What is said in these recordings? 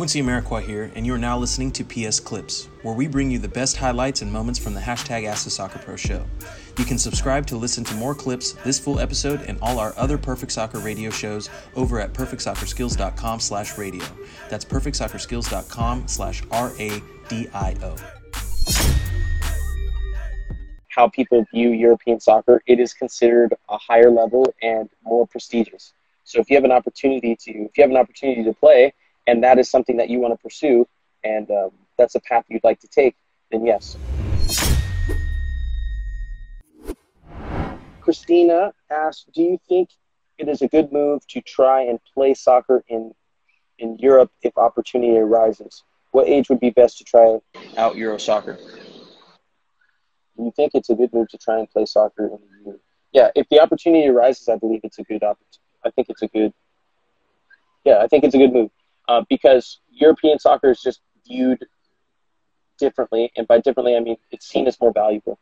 Quincy Amarikwa here, and you are now listening to PS Clips, where we bring you the best highlights and moments from the #AskTheSoccerPro show. You can subscribe to listen to more clips, this full episode, and all our other Perfect Soccer Radio shows over at PerfectSoccerSkills.com/radio. That's PerfectSoccerSkills.com/RADIO. How people view European soccer, it is considered a higher level and more prestigious. So if you have an opportunity to play, and that is something that you want to pursue, and that's a path you'd like to take, then yes. Christina asked, do you think it is a good move to try and play soccer in Europe if opportunity arises? What age would be best to try out Euro soccer? Do you think it's a good move to try and play soccer in the EU? Yeah, if the opportunity arises, I believe it's a good opportunity. I think it's a good move because European soccer is just viewed differently, and by differently, I mean it's seen as more valuable,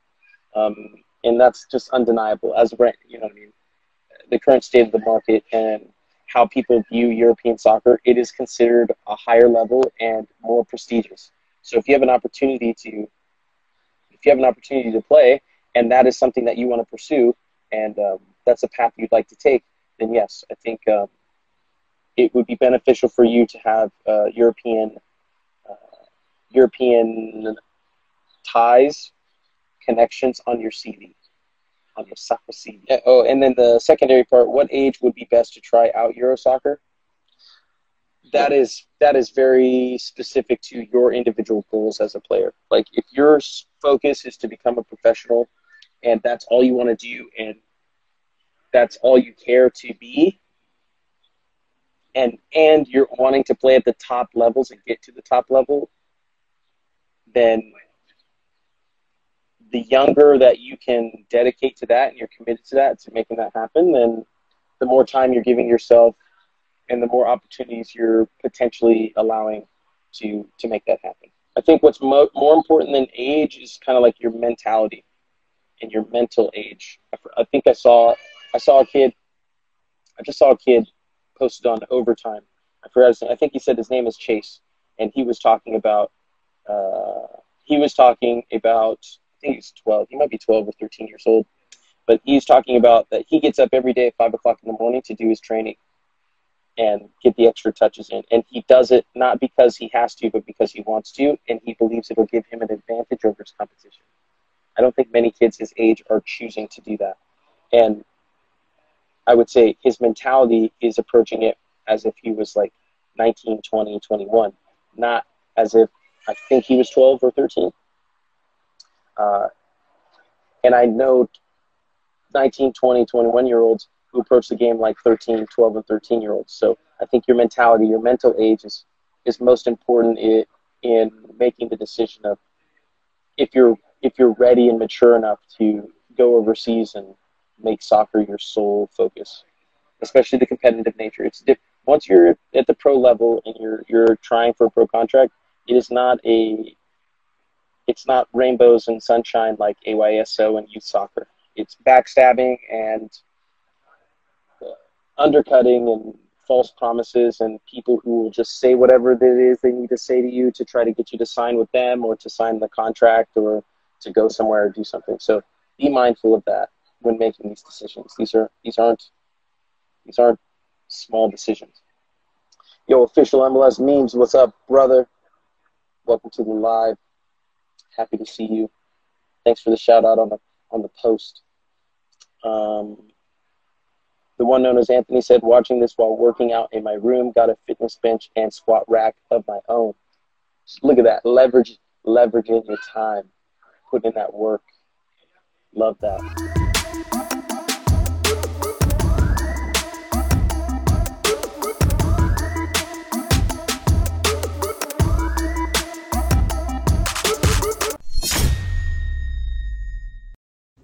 and that's just undeniable. As you know what I mean, the current state of the market and how people view European soccer, it is considered a higher level and more prestigious. So if you have an opportunity to play, and that is something that you want to pursue, and that's a path you'd like to take, then yes, I think it would be beneficial for you to have European ties, connections on your soccer CV. Oh, and then the secondary part: what age would be best to try out Euro soccer? That is very specific to your individual goals as a player. Like if your focus is to become a professional, and that's all you want to do, and that's all you care to be, and you're wanting to play at the top levels and get to the top level, then the younger that you can dedicate to that and you're committed to that, to making that happen, then the more time you're giving yourself and the more opportunities you're potentially allowing to make that happen. I think what's more important than age is kind of like your mentality and your mental age. I think I just saw a kid posted on Overtime. I forgot his name. I think he said his name is Chase, and he was talking about, I think he's 12. He might be 12 or 13 years old, but he's talking about that he gets up every day at 5 o'clock in the morning to do his training and get the extra touches in. And he does it not because he has to, but because he wants to, and he believes it'll give him an advantage over his competition. I don't think many kids his age are choosing to do that. And I would say his mentality is approaching it as if he was like 19, 20, 21, not as if I think he was 12 or 13. And I know 19, 20, 21-year-olds who approach the game like 13, 12, and 13-year-olds. So I think your mentality, your mental age is most important in making the decision of if you're ready and mature enough to go overseas and make soccer your sole focus, especially the competitive nature. It's once you're at the pro level and you're trying for a pro contract, it's not rainbows and sunshine like AYSO and youth soccer. It's backstabbing and undercutting and false promises and people who will just say whatever it is they need to say to you to try to get you to sign with them or to sign the contract or to go somewhere or do something. So be mindful of that when making these decisions. These aren't small decisions. Yo, official MLS memes, what's up, brother? Welcome to the live. Happy to see you. Thanks for the shout out on the post. The one known as Anthony said, watching this while working out in my room, got a fitness bench and squat rack of my own. Look at that, leveraging your time, putting in that work. Love that.